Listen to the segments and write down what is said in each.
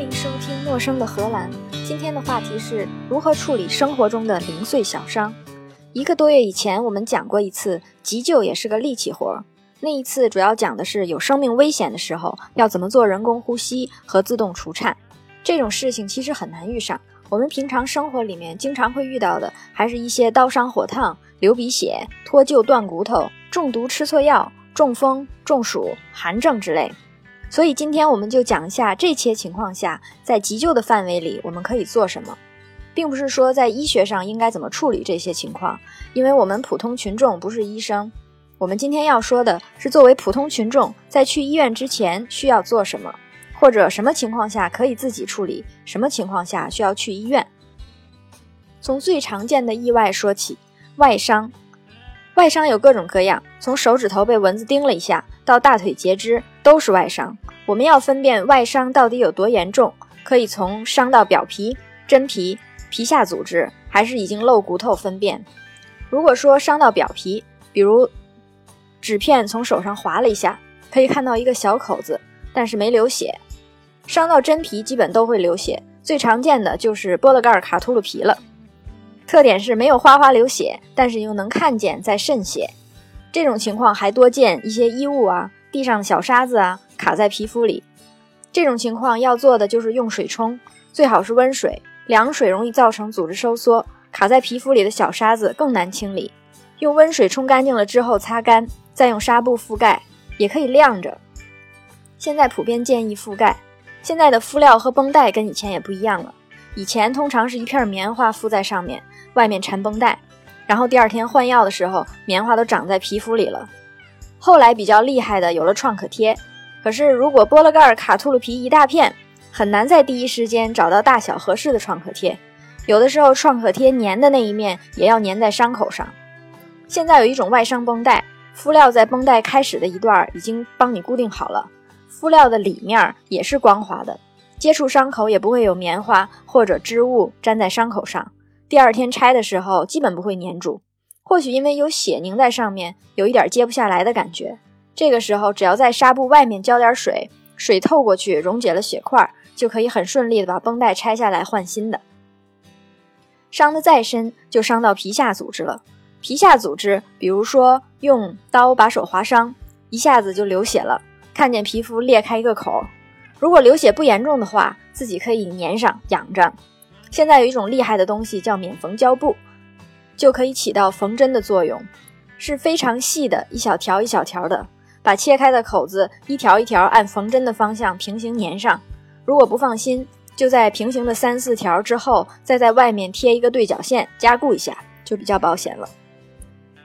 欢迎收听诺生的荷兰。今天的话题是如何处理生活中的零碎小伤。1个多月以前我们讲过一次，急救也是个力气活。那一次主要讲的是有生命危险的时候要怎么做人工呼吸和自动除颤。这种事情其实很难遇上，我们平常生活里面经常会遇到的还是一些刀伤火烫、流鼻血、脱臼断骨头、中毒吃错药、中风、中暑、寒症之类。所以今天我们就讲一下这些情况下在急救的范围里我们可以做什么，并不是说在医学上应该怎么处理这些情况，因为我们普通群众不是医生。我们今天要说的是作为普通群众在去医院之前需要做什么，或者什么情况下可以自己处理，什么情况下需要去医院。从最常见的意外说起，外伤有各种各样，从手指头被蚊子叮了一下到大腿截肢都是外伤。我们要分辨外伤到底有多严重，可以从伤到表皮、真皮、皮下组织还是已经露骨头分辨。如果说伤到表皮，比如纸片从手上划了一下，可以看到一个小口子，但是没流血。伤到真皮基本都会流血，最常见的就是波勒盖卡秃噜皮了，特点是没有哗哗流血，但是又能看见在渗血。这种情况还多见一些衣物啊、地上的小沙子啊卡在皮肤里。这种情况要做的就是用水冲，最好是温水，凉水容易造成组织收缩，卡在皮肤里的小沙子更难清理。用温水冲干净了之后擦干，再用纱布覆盖，也可以晾着。现在普遍建议覆盖，现在的敷料和绷带跟以前也不一样了。以前通常是一片棉花敷在上面，外面缠绷带，然后第二天换药的时候棉花都长在皮肤里了。后来比较厉害的有了创可贴，可是如果波勒盖卡秃噜皮一大片，很难在第一时间找到大小合适的创可贴，有的时候创可贴粘的那一面也要粘在伤口上。现在有一种外伤绷带，敷料在绷带开始的一段已经帮你固定好了，敷料的里面也是光滑的，接触伤口也不会有棉花或者织物粘在伤口上，第二天拆的时候基本不会粘住，或许因为有血凝在上面，有一点揭不下来的感觉。这个时候只要在纱布外面浇点水，水透过去溶解了血块，就可以很顺利的把绷带拆下来换新的。伤得再深就伤到皮下组织了，皮下组织比如说用刀把手划伤，一下子就流血了，看见皮肤裂开一个口，如果流血不严重的话，自己可以粘上养着。现在有一种厉害的东西叫免缝胶布，就可以起到缝针的作用，是非常细的，一小条一小条的，把切开的口子一条一条按缝针的方向平行粘上。如果不放心，就在平行的3-4条之后再在外面贴一个对角线加固一下，就比较保险了。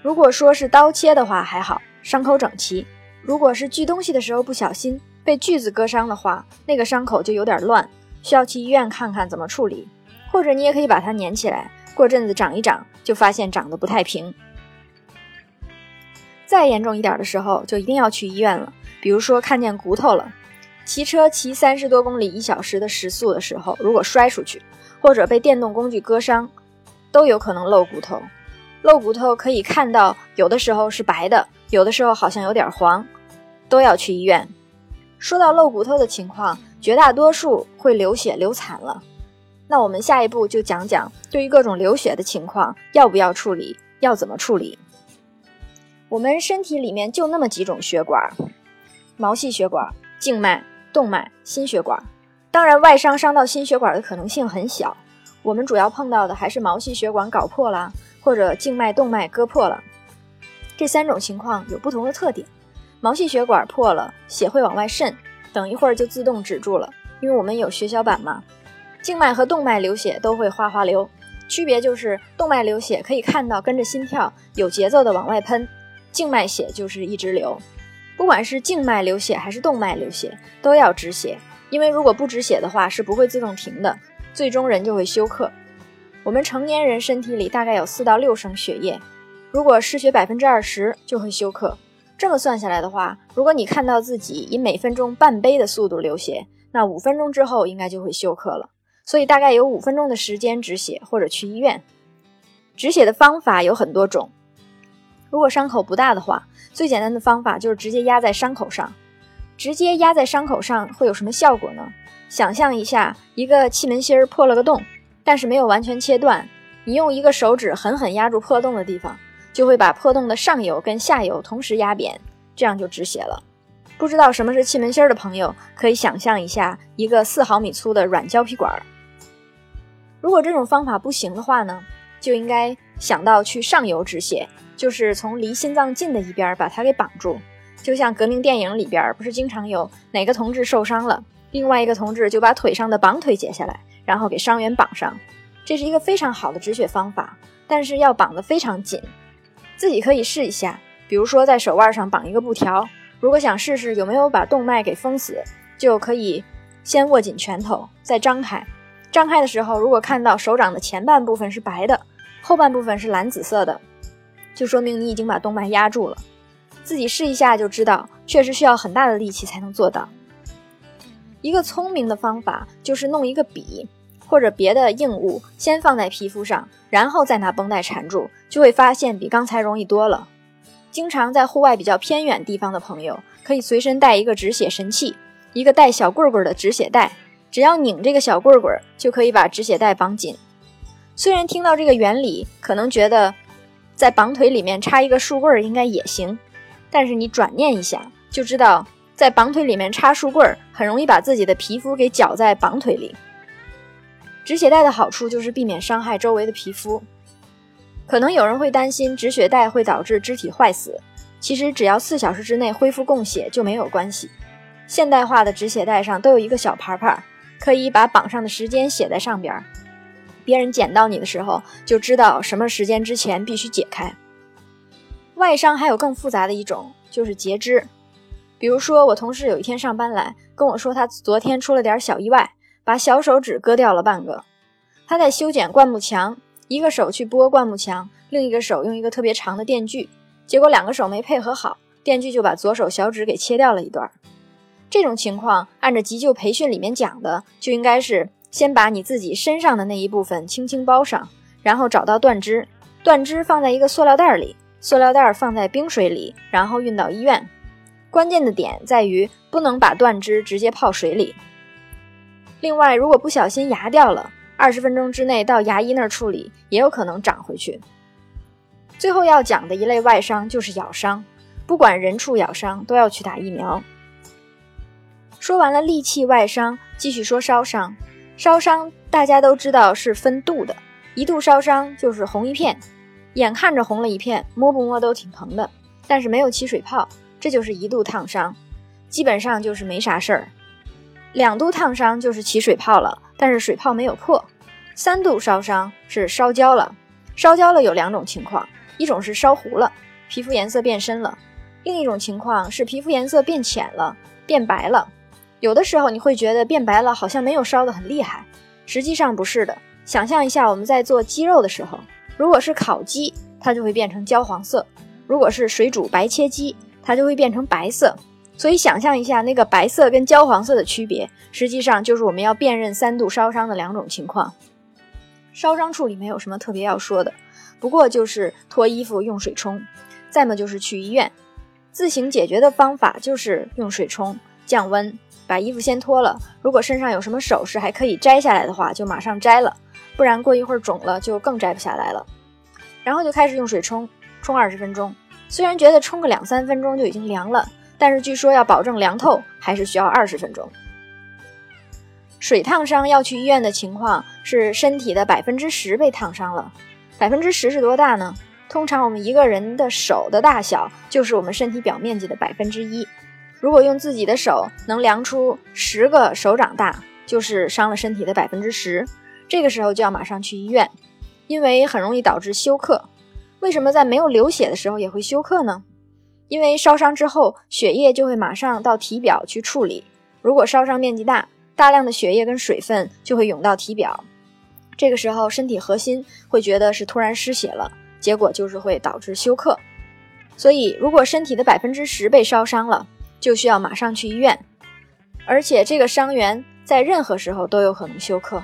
如果说是刀切的话还好，伤口整齐，如果是锯东西的时候不小心被锯子割伤的话，那个伤口就有点乱，需要去医院看看怎么处理，或者你也可以把它粘起来，过阵子长一长就发现长得不太平。再严重一点的时候就一定要去医院了，比如说看见骨头了，骑车骑30多公里/小时的时速的时候，如果摔出去或者被电动工具割伤，都有可能露骨头。露骨头可以看到有的时候是白的，有的时候好像有点黄，都要去医院。说到露骨头的情况，绝大多数会流血流惨了。那我们下一步就讲讲对于各种流血的情况要不要处理，要怎么处理。我们身体里面就那么几种血管，毛细血管、静脉、动脉、心血管。当然外伤伤到心血管的可能性很小，我们主要碰到的还是毛细血管搞破了，或者静脉动脉割破了。这3种情况有不同的特点。毛细血管破了，血会往外渗，等一会儿就自动止住了，因为我们有血小板嘛。静脉和动脉流血都会哗哗流，区别就是动脉流血可以看到跟着心跳有节奏的往外喷，静脉血就是一直流。不管是静脉流血还是动脉流血都要止血，因为如果不止血的话是不会自动停的，最终人就会休克。我们成年人身体里大概有4到6升血液，如果失血 20% 就会休克。这么算下来的话，如果你看到自己以每分钟半杯的速度流血，那5分钟之后应该就会休克了，所以大概有5分钟的时间止血或者去医院。止血的方法有很多种，如果伤口不大的话，最简单的方法就是直接压在伤口上，直接压在伤口上会有什么效果呢？想象一下，一个气门芯儿破了个洞，但是没有完全切断，你用一个手指狠狠压住破洞的地方，就会把破洞的上游跟下游同时压扁，这样就止血了。不知道什么是气门芯儿的朋友，可以想象一下一个4毫米粗的软胶皮管。如果这种方法不行的话呢，就应该想到去上游止血，就是从离心脏近的一边把它给绑住。就像革命电影里边不是经常有哪个同志受伤了，另外一个同志就把腿上的绑腿解下来，然后给伤员绑上。这是一个非常好的止血方法，但是要绑得非常紧。自己可以试一下，比如说在手腕上绑一个布条，如果想试试有没有把动脉给封死，就可以先握紧拳头，再张开。张开的时候，如果看到手掌的前半部分是白的，后半部分是蓝紫色的，就说明你已经把动脉压住了。自己试一下就知道，确实需要很大的力气才能做到。一个聪明的方法就是弄一个笔或者别的硬物，先放在皮肤上，然后再拿绷带缠住，就会发现比刚才容易多了。经常在户外比较偏远地方的朋友，可以随身带一个止血神器，一个带小棍棍的止血带，只要拧这个小棍棍，就可以把止血带绑紧。虽然听到这个原理，可能觉得在绑腿里面插一个树棍应该也行，但是你转念一下就知道，在绑腿里面插树棍很容易把自己的皮肤给绞在绑腿里。止血带的好处就是避免伤害周围的皮肤。可能有人会担心止血带会导致肢体坏死，其实只要4小时之内恢复供血就没有关系。现代化的止血带上都有一个小牌牌，可以把绑上的时间写在上边，别人捡到你的时候就知道什么时间之前必须解开。外伤还有更复杂的一种，就是截肢。比如说我同事有一天上班来跟我说，他昨天出了点小意外，把小手指割掉了半个。他在修剪灌木墙，一个手去拨灌木墙，另一个手用一个特别长的电锯，结果两个手没配合好，电锯就把左手小指给切掉了一段。这种情况按照急救培训里面讲的，就应该是先把你自己身上的那一部分轻轻包上，然后找到断肢，断肢放在一个塑料袋里，塑料袋放在冰水里，然后运到医院。关键的点在于不能把断肢直接泡水里。另外，如果不小心牙掉了，20分钟之内到牙医那儿处理，也有可能长回去。最后要讲的一类外伤就是咬伤，不管人畜咬伤都要去打疫苗。说完了利器外伤，继续说烧伤。烧伤大家都知道是分度的，1度烧伤就是红一片，眼看着红了一片，摸不摸都挺疼的，但是没有起水泡，这就是1度烫伤，基本上就是没啥事儿。2度烫伤就是起水泡了，但是水泡没有破。3度烧伤是烧焦了，烧焦了有2种情况，一种是烧糊了，皮肤颜色变深了，另一种情况是皮肤颜色变浅了，变白了。有的时候你会觉得变白了好像没有烧得很厉害，实际上不是的。想象一下我们在做鸡肉的时候，如果是烤鸡它就会变成焦黄色，如果是水煮白切鸡它就会变成白色。所以想象一下那个白色跟焦黄色的区别，实际上就是我们要辨认3度烧伤的2种情况。烧伤处理没有什么特别要说的，不过就是脱衣服用水冲，再么就是去医院。自行解决的方法就是用水冲降温，把衣服先脱了，如果身上有什么首饰还可以摘下来的话就马上摘了，不然过一会儿肿了就更摘不下来了。然后就开始用水冲20分钟，虽然觉得冲个2-3分钟就已经凉了，但是据说要保证凉透还是需要20分钟。水烫伤要去医院的情况是身体的 10% 被烫伤了。 10% 是多大呢？通常我们一个人的手的大小就是我们身体表面积的 1%，如果用自己的手能量出10个手掌大，就是伤了身体的 10%， 这个时候就要马上去医院，因为很容易导致休克。为什么在没有流血的时候也会休克呢？因为烧伤之后血液就会马上到体表去处理，如果烧伤面积大，大量的血液跟水分就会涌到体表，这个时候身体核心会觉得是突然失血了，结果就是会导致休克。所以如果身体的 10% 被烧伤了，就需要马上去医院，而且这个伤员在任何时候都有可能休克。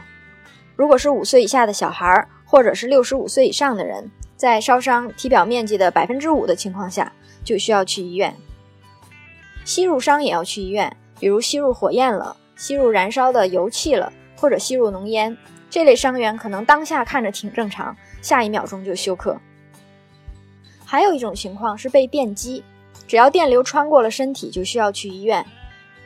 如果是5岁以下的小孩，或者是65岁以上的人，在烧伤体表面积的5%的情况下，就需要去医院。吸入伤也要去医院，比如吸入火焰了，吸入燃烧的油气了，或者吸入浓烟，这类伤员可能当下看着挺正常，下一秒钟就休克。还有一种情况是被电击，只要电流穿过了身体就需要去医院，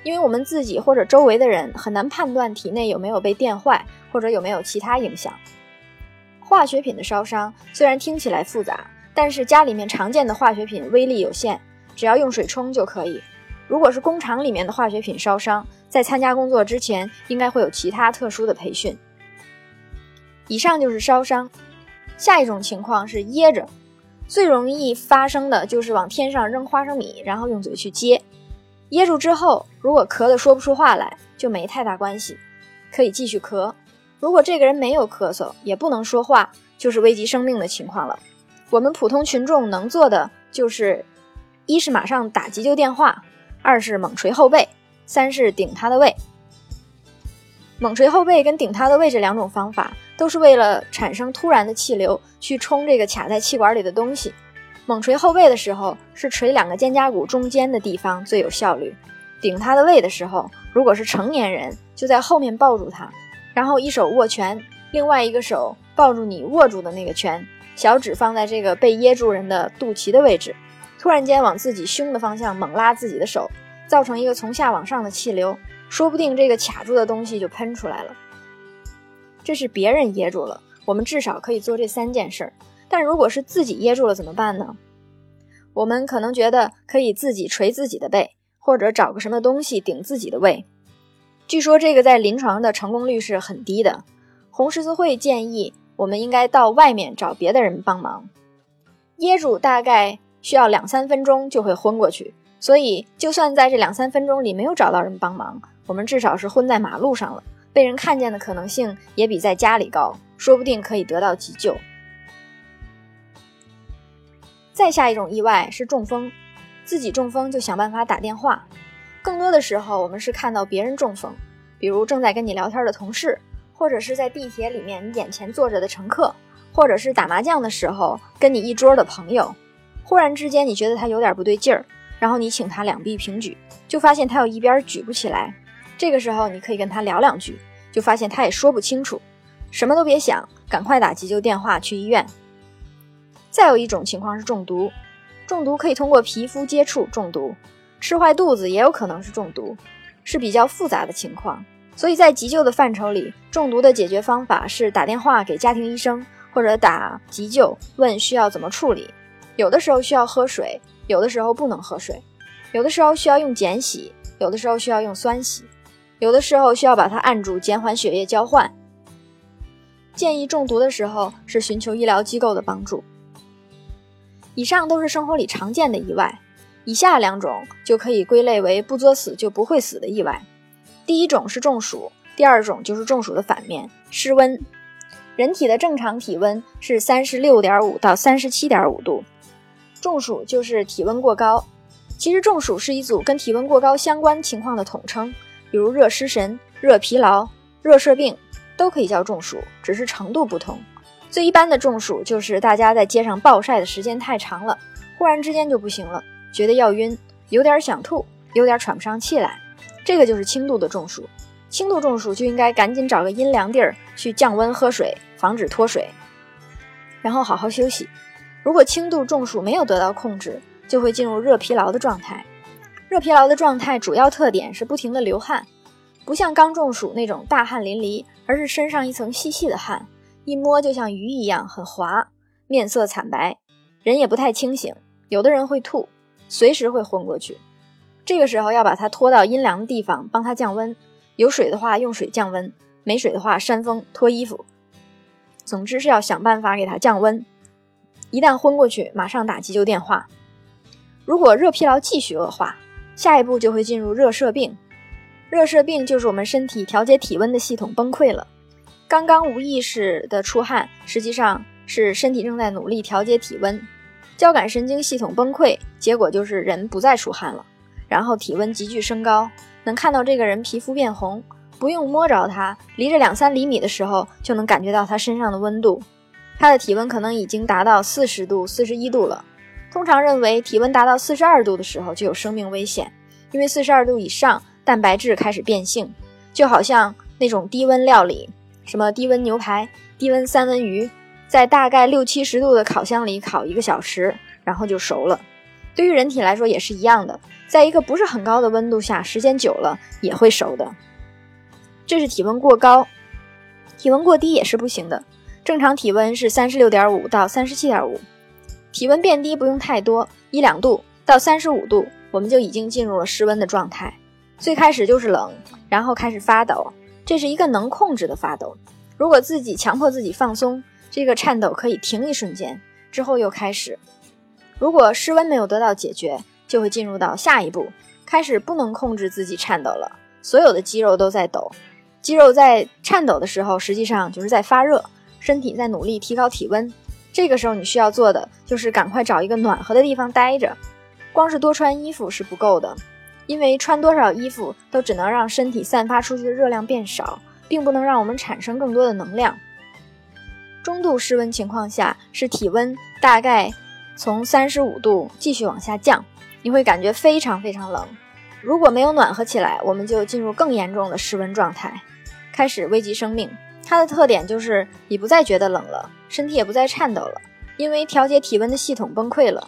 因为我们自己或者周围的人很难判断体内有没有被电坏，或者有没有其他影响。化学品的烧伤虽然听起来复杂，但是家里面常见的化学品威力有限，只要用水冲就可以。如果是工厂里面的化学品烧伤，在参加工作之前应该会有其他特殊的培训。以上就是烧伤。下一种情况是噎着，最容易发生的就是往天上扔花生米，然后用嘴去接，噎住之后如果咳得说不出话来就没太大关系，可以继续咳。如果这个人没有咳嗽也不能说话，就是危及生命的情况了。我们普通群众能做的就是一是马上打急救电话，二是猛捶后背，三是顶他的胃。猛捶后背跟顶他的胃这两种方法都是为了产生突然的气流去冲这个卡在气管里的东西。猛捶后背的时候是捶两个肩胛骨中间的地方最有效率，顶他的胃的时候如果是成年人就在后面抱住他，然后一手握拳，另外一个手抱住你握住的那个拳，小指放在这个被噎住人的肚脐的位置，突然间往自己胸的方向猛拉自己的手，造成一个从下往上的气流，说不定这个卡住的东西就喷出来了。这是别人噎住了，我们至少可以做这三件事儿。但如果是自己噎住了怎么办呢？我们可能觉得可以自己捶自己的背，或者找个什么东西顶自己的胃。据说这个在临床的成功率是很低的。红十字会建议我们应该到外面找别的人帮忙。噎住大概需要2-3分钟就会昏过去，所以就算在这2-3分钟里没有找到人帮忙，我们至少是昏在马路上了，被人看见的可能性也比在家里高，说不定可以得到急救。再下一种意外是中风，自己中风就想办法打电话。更多的时候我们是看到别人中风，比如正在跟你聊天的同事，或者是在地铁里面你眼前坐着的乘客，或者是打麻将的时候跟你一桌的朋友，忽然之间你觉得他有点不对劲儿，然后你请他两臂平举，就发现他有一边举不起来。这个时候你可以跟他聊两句，就发现他也说不清楚，什么都别想，赶快打急救电话去医院。再有一种情况是中毒，中毒可以通过皮肤接触中毒，吃坏肚子也有可能是中毒，是比较复杂的情况。所以在急救的范畴里，中毒的解决方法是打电话给家庭医生，或者打急救问需要怎么处理。有的时候需要喝水，有的时候不能喝水，有的时候需要用碱洗，有的时候需要用酸洗，有的时候需要把它按住减缓血液交换。建议中毒的时候是寻求医疗机构的帮助。以上都是生活里常见的意外，以下2种就可以归类为不作死就不会死的意外。第一种是中暑，第二种就是中暑的反面，失温。人体的正常体温是 36.5 到 37.5 度，中暑就是体温过高。其实中暑是一组跟体温过高相关情况的统称，比如热失神、热疲劳、热射病都可以叫中暑，只是程度不同。最一般的中暑就是大家在街上暴晒的时间太长了，忽然之间就不行了，觉得要晕，有点想吐，有点喘不上气来，这个就是轻度的中暑。轻度中暑就应该赶紧找个阴凉地儿去降温喝水，防止脱水，然后好好休息。如果轻度中暑没有得到控制，就会进入热疲劳的状态。热疲劳的状态主要特点是不停的流汗，不像刚中暑那种大汗淋漓，而是身上一层细细的汗，一摸就像鱼一样很滑，面色惨白，人也不太清醒，有的人会吐，随时会昏过去。这个时候要把它拖到阴凉的地方帮它降温，有水的话用水降温，没水的话扇风脱衣服，总之是要想办法给它降温。一旦昏过去马上打急救电话。如果热疲劳继续恶化，下一步就会进入热射病。热射病就是我们身体调节体温的系统崩溃了，刚刚无意识的出汗实际上是身体正在努力调节体温，交感神经系统崩溃，结果就是人不再出汗了，然后体温急剧升高，能看到这个人皮肤变红，不用摸着他，离着2-3厘米的时候就能感觉到他身上的温度，他的体温可能已经达到40度、41度了。通常认为体温达到42度的时候就有生命危险，因为42度以上，蛋白质开始变性，就好像那种低温料理，什么低温牛排、低温三文鱼，在大概60-70度的烤箱里烤1个小时，然后就熟了。对于人体来说也是一样的，在一个不是很高的温度下，时间久了也会熟的。这是体温过高，体温过低也是不行的。正常体温是 36.5 到 37.5， 体温变低不用太多，1-2度到35度，我们就已经进入了失温的状态。最开始就是冷，然后开始发抖，这是一个能控制的发抖。如果自己强迫自己放松，这个颤抖可以停一瞬间，之后又开始。如果失温没有得到解决，就会进入到下一步，开始不能控制自己颤抖了，所有的肌肉都在抖。肌肉在颤抖的时候，实际上就是在发热，身体在努力提高体温。这个时候你需要做的就是赶快找一个暖和的地方待着。光是多穿衣服是不够的，因为穿多少衣服都只能让身体散发出去的热量变少，并不能让我们产生更多的能量。中度失温情况下，是体温大概从35度继续往下降，你会感觉非常非常冷。如果没有暖和起来，我们就进入更严重的失温状态，开始危及生命。它的特点就是你不再觉得冷了，身体也不再颤抖了，因为调节体温的系统崩溃了。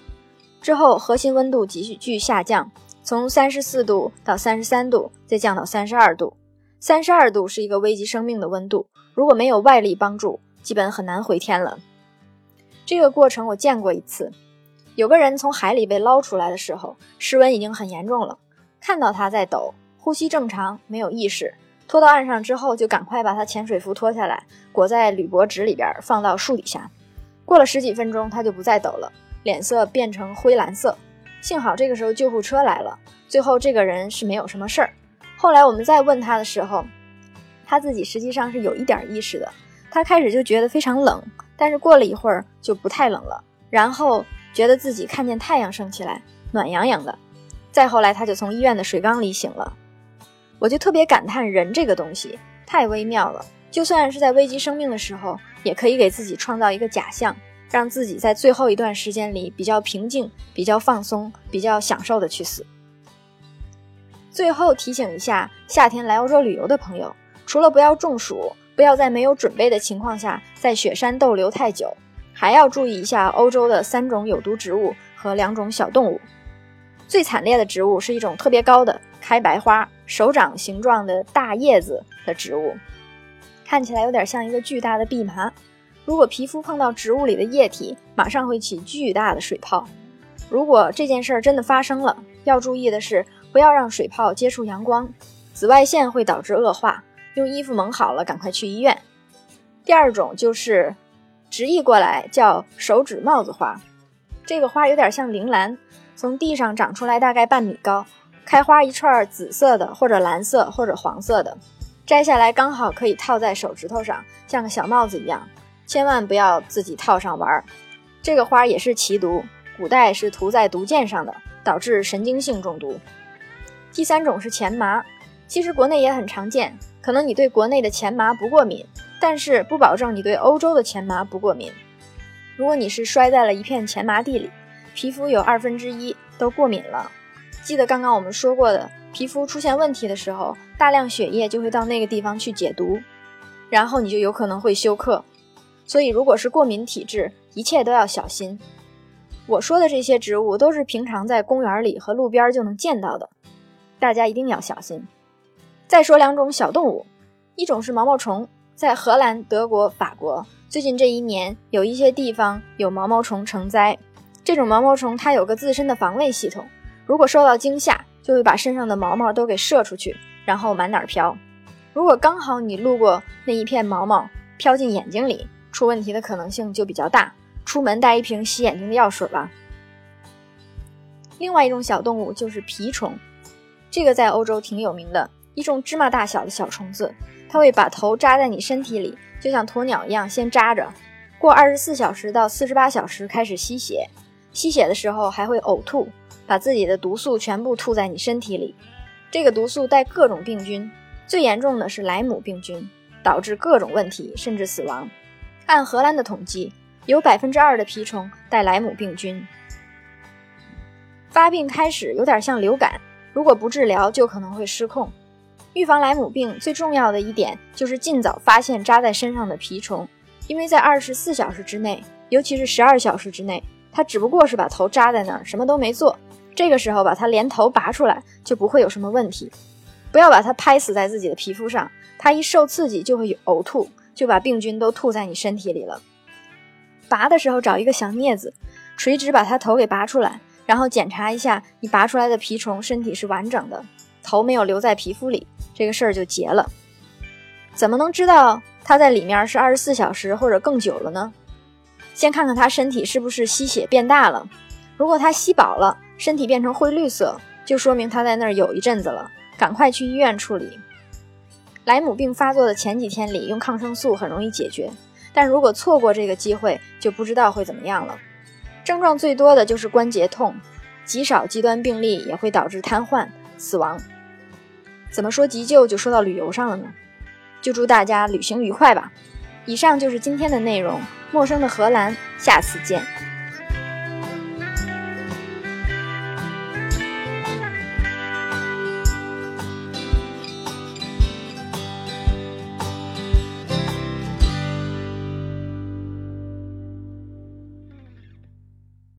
之后核心温度急剧下降，从34度到33度，再降到32度。32度是一个危及生命的温度，如果没有外力帮助，基本很难回天了。这个过程我见过一次，有个人从海里被捞出来的时候，失温已经很严重了，看到他在抖，呼吸正常，没有意识。拖到岸上之后，就赶快把他潜水服脱下来，裹在铝箔纸里边，放到树底下。过了10几分钟，他就不再抖了，脸色变成灰蓝色。幸好这个时候救护车来了，最后这个人是没有什么事儿。后来我们再问他的时候，他自己实际上是有一点意识的。他开始就觉得非常冷，但是过了一会儿就不太冷了，然后觉得自己看见太阳升起来，暖洋洋的。再后来他就从医院的水缸里醒了。我就特别感叹人这个东西太微妙了，就算是在危及生命的时候，也可以给自己创造一个假象，让自己在最后一段时间里比较平静，比较放松，比较享受的去死。最后提醒一下夏天来欧洲旅游的朋友，除了不要中暑，不要在没有准备的情况下在雪山逗留太久，还要注意一下欧洲的3种有毒植物和2种小动物。最惨烈的植物是一种特别高的开白花手掌形状的大叶子的植物，看起来有点像一个巨大的蓖麻。如果皮肤碰到植物里的液体，马上会起巨大的水泡。如果这件事真的发生了，要注意的是不要让水泡接触阳光，紫外线会导致恶化，用衣服蒙好了赶快去医院。第2种就是直译过来叫手指帽子花，这个花有点像铃兰，从地上长出来大概半米高，开花一串紫色的或者蓝色或者黄色的，摘下来刚好可以套在手指头上，像个小帽子一样，千万不要自己套上玩。这个花也是奇毒，古代是涂在毒箭上的，导致神经性中毒。第3种是钱麻，其实国内也很常见，可能你对国内的钱麻不过敏，但是不保证你对欧洲的钱麻不过敏。如果你是摔在了一片钱麻地里，皮肤有1/2都过敏了。记得刚刚我们说过的，皮肤出现问题的时候，大量血液就会到那个地方去解毒，然后你就有可能会休克。所以如果是过敏体质，一切都要小心。我说的这些植物都是平常在公园里和路边就能见到的，大家一定要小心。再说2种小动物，一种是毛毛虫，在荷兰、德国、法国，最近这1年有一些地方有毛毛虫成灾。这种毛毛虫它有个自身的防卫系统，如果受到惊吓，就会把身上的毛毛都给射出去，然后满哪儿飘。如果刚好你路过那一片毛毛飘进眼睛里，出问题的可能性就比较大，出门带一瓶洗眼睛的药水吧。另外一种小动物就是蜱虫，这个在欧洲挺有名的，一种芝麻大小的小虫子，它会把头扎在你身体里，就像鸵鸟一样先扎着，过24小时到48小时开始吸血，吸血的时候还会呕吐，把自己的毒素全部吐在你身体里。这个毒素带各种病菌，最严重的是莱姆病菌，导致各种问题甚至死亡。按荷兰的统计，有2%的蜱虫带莱姆病菌。发病开始有点像流感，如果不治疗就可能会失控。预防莱姆病最重要的一点就是尽早发现扎在身上的蜱虫，因为在24小时之内，尤其是12小时之内，它只不过是把头扎在那儿，什么都没做，这个时候把它连头拔出来就不会有什么问题。不要把它拍死在自己的皮肤上，它一受刺激就会呕吐，就把病菌都吐在你身体里了。拔的时候找一个小镊子，垂直把它头给拔出来，然后检查一下你拔出来的蜱虫身体是完整的，头没有留在皮肤里，这个事儿就结了。怎么能知道它在里面是24小时或者更久了呢？先看看它身体是不是吸血变大了，如果它吸饱了，身体变成灰绿色，就说明它在那儿有一阵子了，赶快去医院处理。莱姆病发作的前几天里用抗生素很容易解决，但如果错过这个机会就不知道会怎么样了。症状最多的就是关节痛，极少极端病例也会导致瘫痪、死亡。怎么说急救就说到旅游上了呢？就祝大家旅行愉快吧。以上就是今天的内容，陌生的荷兰，下次见。